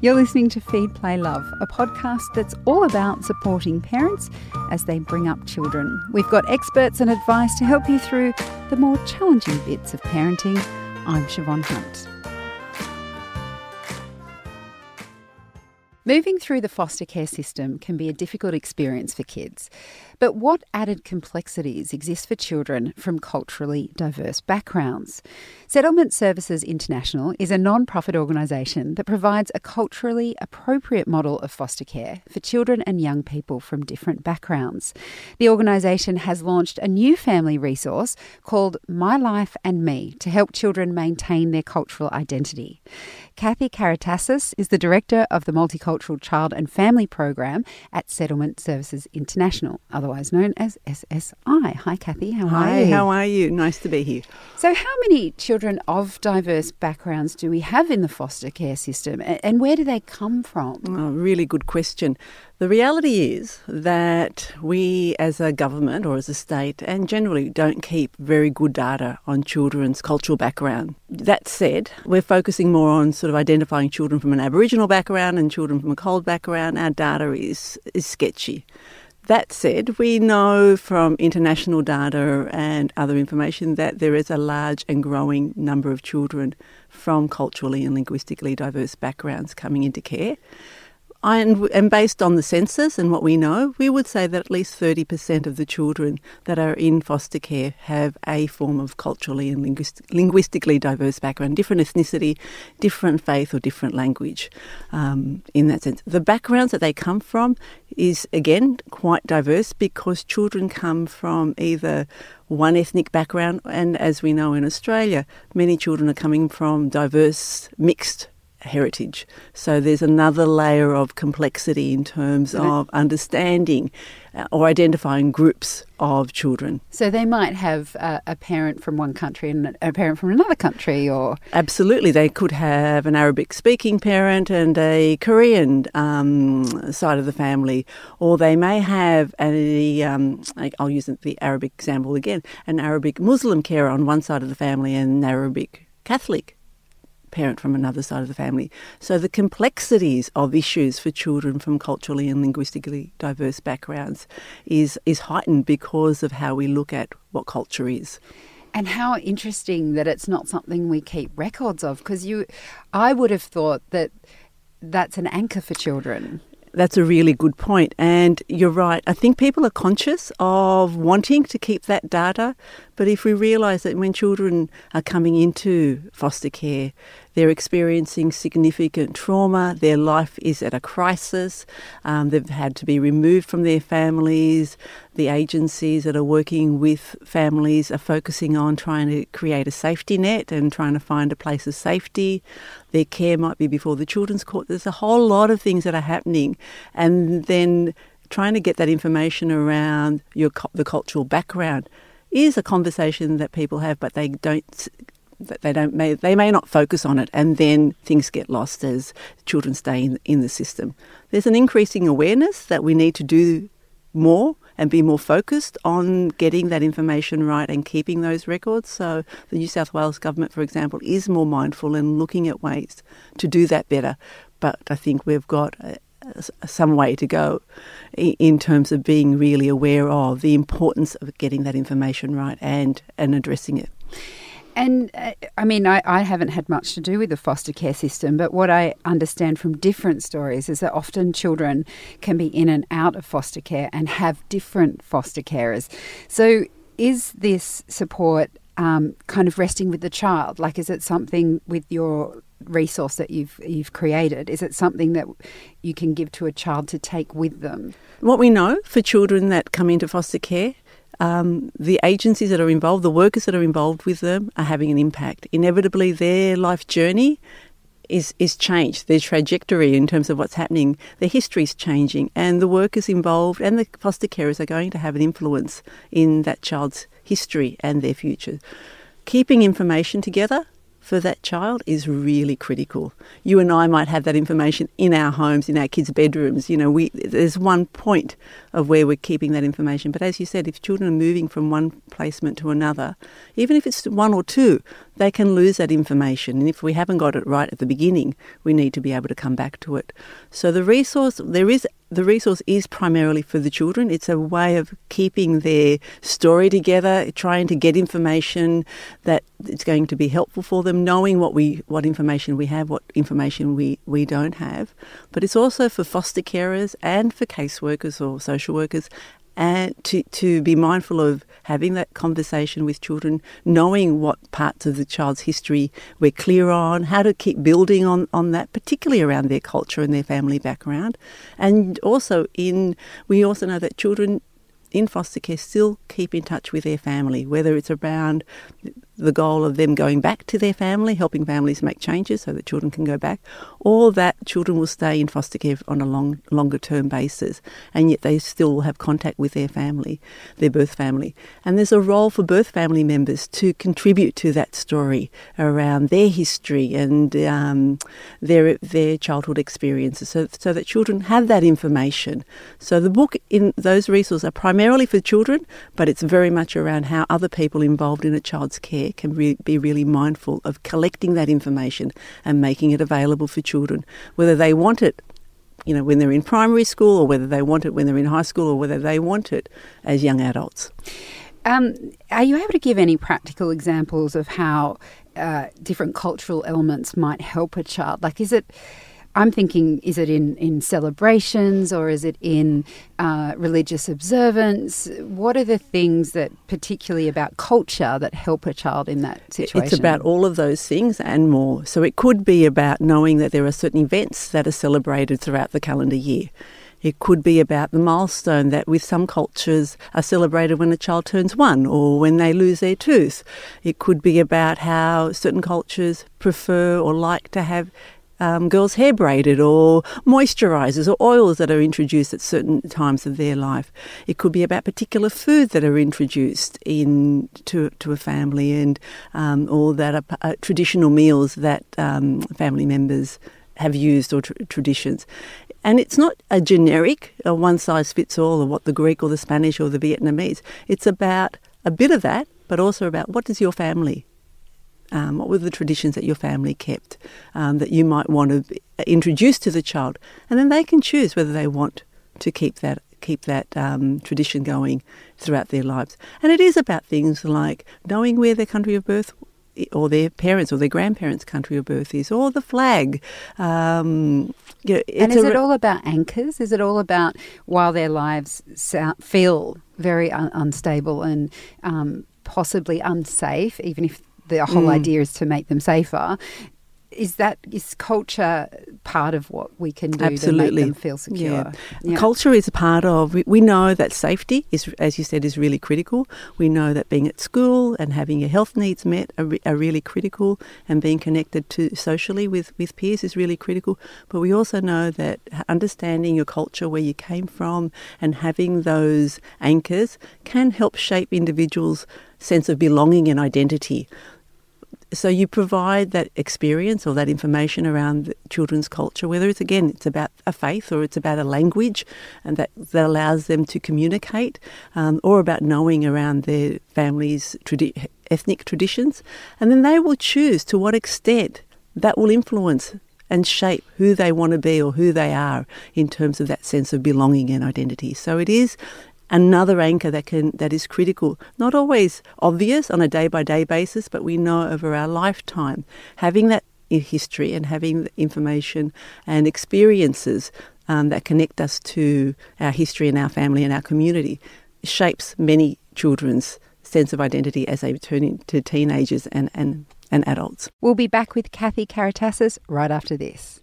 You're listening to Feed, Play, Love, a podcast that's all about supporting parents as they bring up children. We've got experts and advice to help you through the more challenging bits of parenting. I'm Siobhan Hunt. Moving through the foster care system can be a difficult experience for kids. But what added complexities exist for children from culturally diverse backgrounds? Settlement Services International is a non-profit organisation that provides a culturally appropriate model of foster care for children and young people from different backgrounds. The organisation has launched a new family resource called My Life and Me to help children maintain their cultural identity. Kathy Karatasas is the director of the Multicultural Child and Family Program at Settlement Services International, otherwise known as SSI. Hi, Kathy. How are you? Hi, how are you? Nice to be here. So how many children of diverse backgrounds do we have in the foster care system, and where do they come from? Oh, really good question. The reality is that we as a government or as a state and generally don't keep very good data on children's cultural background. That said, we're focusing more on sort of identifying children from an Aboriginal background and children from a cold background. Our data is sketchy. That said, we know from international data and other information that there is a large and growing number of children from culturally and linguistically diverse backgrounds coming into care. And based on the census and what we know, we would say that at least 30% of the children that are in foster care have a form of culturally and linguistically diverse background, different ethnicity, different faith or different language in that sense. The backgrounds that they come from is, again, quite diverse because children come from either one ethnic background and, as we know in Australia, many children are coming from diverse, mixed heritage. So there's another layer of complexity in terms of understanding or identifying groups of children. So they might have a parent from one country and a parent from another country, or... Absolutely. They could have an Arabic-speaking parent and a Korean side of the family, or they may have I'll use the Arabic example again, an Arabic Muslim carer on one side of the family and an Arabic Catholic parent from another side of the family. So the complexities of issues for children from culturally and linguistically diverse backgrounds is heightened because of how we look at what culture is. And how interesting that it's not something we keep records of, because I would have thought that that's an anchor for children. That's a really good point, and you're right. I think people are conscious of wanting to keep that data, but if we realise that when children are coming into foster care, they're experiencing significant trauma, their life is at a crisis, they've had to be removed from their families, the agencies that are working with families are focusing on trying to create a safety net and trying to find a place of safety. Their care might be before the children's court. There's a whole lot of things that are happening. And then trying to get that information around the cultural background is a conversation that people have, but they may not focus on it, and then things get lost as children stay in the system. There's an increasing awareness that we need to do more and be more focused on getting that information right and keeping those records. So the New South Wales government, for example, is more mindful and looking at ways to do that better. But I think we've got some way to go in terms of being really aware of the importance of getting that information right and addressing it. And I haven't had much to do with the foster care system, but what I understand from different stories is that often children can be in and out of foster care and have different foster carers. So is this support kind of resting with the child? Like, is it something with your resource that you've created? Is it something that you can give to a child to take with them? What we know for children that come into foster care, the agencies that are involved, the workers that are involved with them are having an impact. Inevitably, their life journey is changed, their trajectory in terms of what's happening, their history is changing, and the workers involved and the foster carers are going to have an influence in that child's history and their future. Keeping information together for that child is really critical. You and I might have that information in our homes, in our kids' bedrooms. You know, there's one point of where we're keeping that information. But as you said, if children are moving from one placement to another, even if it's one or two, they can lose that information. And if we haven't got it right at the beginning, we need to be able to come back to it. So the resource is primarily for the children. It's a way of keeping their story together, trying to get information that it's going to be helpful for them, knowing what information we have, what information we don't have. But it's also for foster carers and for caseworkers or social workers, and to be mindful of having that conversation with children, knowing what parts of the child's history we're clear on, how to keep building on that, particularly around their culture and their family background. And also we also know that children in foster care still keep in touch with their family, whether it's around the goal of them going back to their family, helping families make changes so that children can go back, or that children will stay in foster care on a longer-term basis, and yet they still have contact with their family, their birth family. And there's a role for birth family members to contribute to that story around their history and their childhood experiences, so that children have that information. So the book, in those resources, are primarily for children, but it's very much around how other people involved in a child's care can be really mindful of collecting that information and making it available for children, whether they want it, you know, when they're in primary school, or whether they want it when they're in high school, or whether they want it as young adults. Are you able to give any practical examples of how different cultural elements might help a child? Like, is it in celebrations, or is it in religious observance? What are the things that, particularly about culture, that help a child in that situation? It's about all of those things and more. So it could be about knowing that there are certain events that are celebrated throughout the calendar year. It could be about the milestone that with some cultures are celebrated when a child turns one or when they lose their tooth. It could be about how certain cultures prefer or like to have girls' hair braided, or moisturisers or oils that are introduced at certain times of their life. It could be about particular food that are introduced to a family, and or that are traditional meals that family members have used, or traditions. And it's not a generic one-size-fits-all, or what the Greek or the Spanish or the Vietnamese. It's about a bit of that, but also about what does your family what were the traditions that your family kept that you might want to introduce to the child, and then they can choose whether they want to keep that tradition going throughout their lives. And it is about things like knowing where their country of birth, or their parents' or their grandparents' country of birth is, or the flag. You know, and is it all about anchors? Is it all about, while their lives feel very unstable and possibly unsafe, even if the whole idea is to make them safer. Is culture part of what we can do Absolutely. To make them feel secure? Yeah. Yeah. Culture is a part of, we know that safety is, as you said, is really critical. We know that being at school and having your health needs met are really critical, and being connected to socially with peers is really critical. But we also know that understanding your culture, where you came from, and having those anchors can help shape individuals' sense of belonging and identity. So you provide that experience or that information around the children's culture, whether it's, again, it's about a faith, or it's about a language, and that allows them to communicate, or about knowing around their family's ethnic traditions. And then they will choose to what extent that will influence and shape who they want to be or who they are in terms of that sense of belonging and identity. So it is another anchor that is critical, not always obvious on a day-by-day basis, but we know over our lifetime, having that history and having the information and experiences that connect us to our history and our family and our community shapes many children's sense of identity as they turn into teenagers and adults. We'll be back with Kathy Karatasas right after this.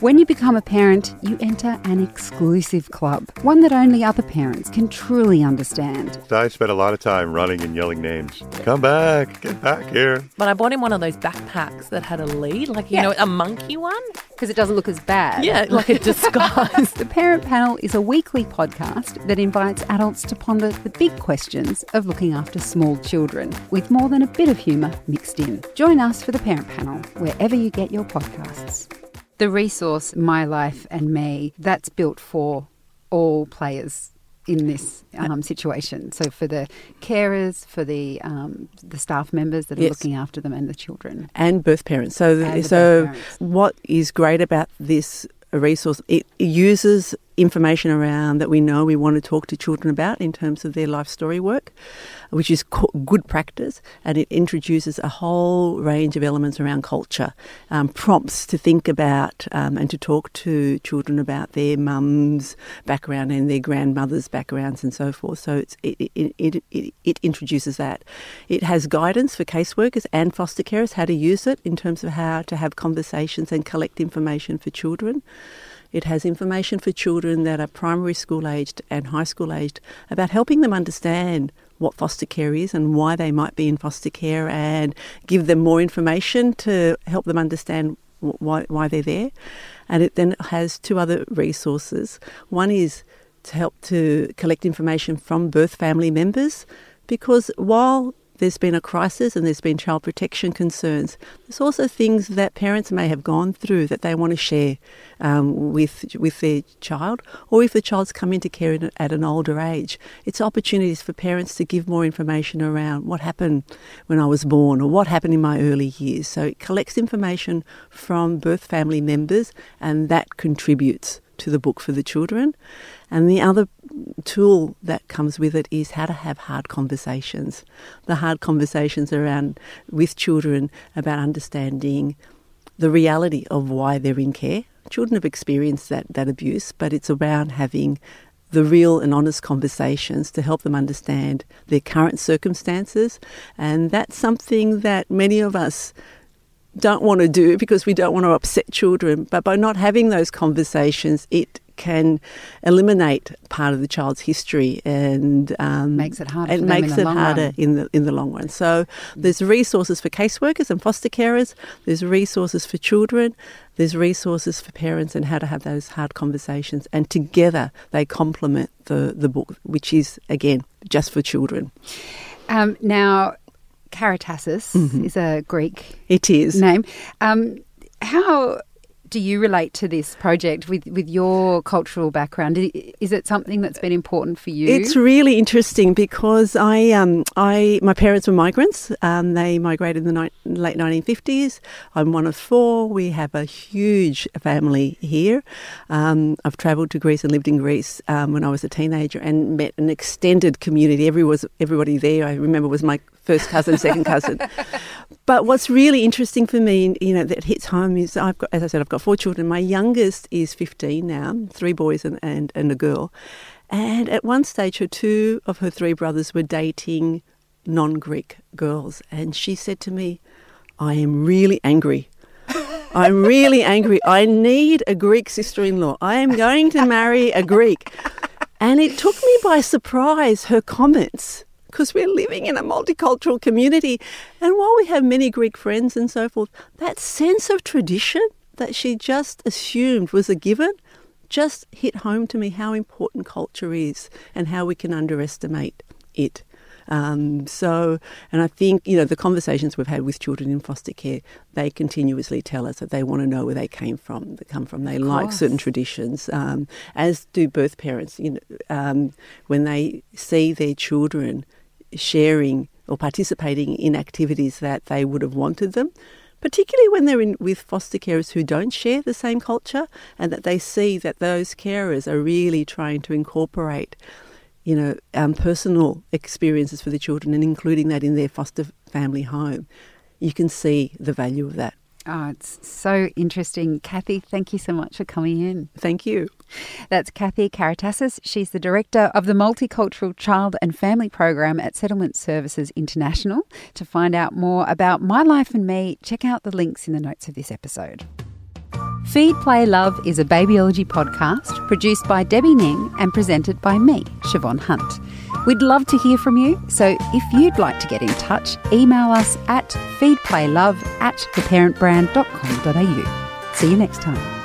When you become a parent, you enter an exclusive club, one that only other parents can truly understand. I spent a lot of time running and yelling names. Come back, get back here. But I bought him one of those backpacks that had a lead, like, you know, a monkey one. Because it doesn't look as bad. Yeah, like a disguise. The Parent Panel is a weekly podcast that invites adults to ponder the big questions of looking after small children, with more than a bit of humour mixed in. Join us for The Parent Panel, wherever you get your podcasts. The resource, My Life and Me, that's built for all players in this situation. So for the carers, for the staff members that are looking after them, and the children. And birth parents. So what is great about this resource, it uses information around that we know we want to talk to children about in terms of their life story work, which is good practice, and it introduces a whole range of elements around culture, prompts to think about and to talk to children about their mum's background and their grandmother's backgrounds and so forth. So it introduces that. It has guidance for caseworkers and foster carers, how to use it in terms of how to have conversations and collect information for children. It has information for children that are primary school aged and high school aged about helping them understand what foster care is and why they might be in foster care, and give them more information to help them understand why they're there. And it then has two other resources. One is to help to collect information from birth family members, because while there's been a crisis and there's been child protection concerns, there's also things that parents may have gone through that they want to share with their child, or if the child's come into care at an older age. It's opportunities for parents to give more information around what happened when I was born, or what happened in my early years. So it collects information from birth family members, and that contributes to the book for the children. And the other tool that comes with it is how to have hard conversations. The hard conversations around with children about understanding the reality of why they're in care. Children have experienced that abuse, but it's around having the real and honest conversations to help them understand their current circumstances. And that's something that many of us don't want to do, because we don't want to upset children. But by not having those conversations, it can eliminate part of the child's history, and makes it harder. It makes it harder in the long run. So there's resources for caseworkers and foster carers. There's resources for children. There's resources for parents, and how to have those hard conversations. And together they complement the book, which is again just for children. Now, Karatasas is a Greek. It is name. How do you relate to this project with your cultural background? Is it something that's been important for you? It's really interesting, because my parents were migrants. They migrated in the late 1950s. I'm one of four. We have a huge family here. I've travelled to Greece and lived in Greece when I was a teenager, and met an extended community. Everybody there, I remember, was my first cousin, second cousin. But what's really interesting for me, that hits home is I've got four children. My youngest is 15 now, three boys and a girl. And at one stage, two of her three brothers were dating non-Greek girls. And she said to me, I am really angry. I'm really angry. I need a Greek sister-in-law. I am going to marry a Greek. And it took me by surprise, her comments, because we're living in a multicultural community. And while we have many Greek friends and so forth, that sense of tradition that she just assumed was a given just hit home to me, how important culture is and how we can underestimate it. And I think, the conversations we've had with children in foster care, they continuously tell us that they want to know where they come from. They like certain traditions, as do birth parents. When they see their children sharing or participating in activities that they would have wanted them, particularly when they're with foster carers who don't share the same culture, and that they see that those carers are really trying to incorporate personal experiences for the children, and including that in their foster family home, you can see the value of that. Oh, it's so interesting. Kathy, thank you so much for coming in. Thank you. That's Kathy Karatasas. She's the Director of the Multicultural Child and Family Program at Settlement Services International. To find out more about My Life and Me, check out the links in the notes of this episode. Feed, Play, Love is a babyology podcast produced by Debbie Ning and presented by me, Siobhan Hunt. We'd love to hear from you, so if you'd like to get in touch, email us at feedplaylove@theparentbrand.com.au. See you next time.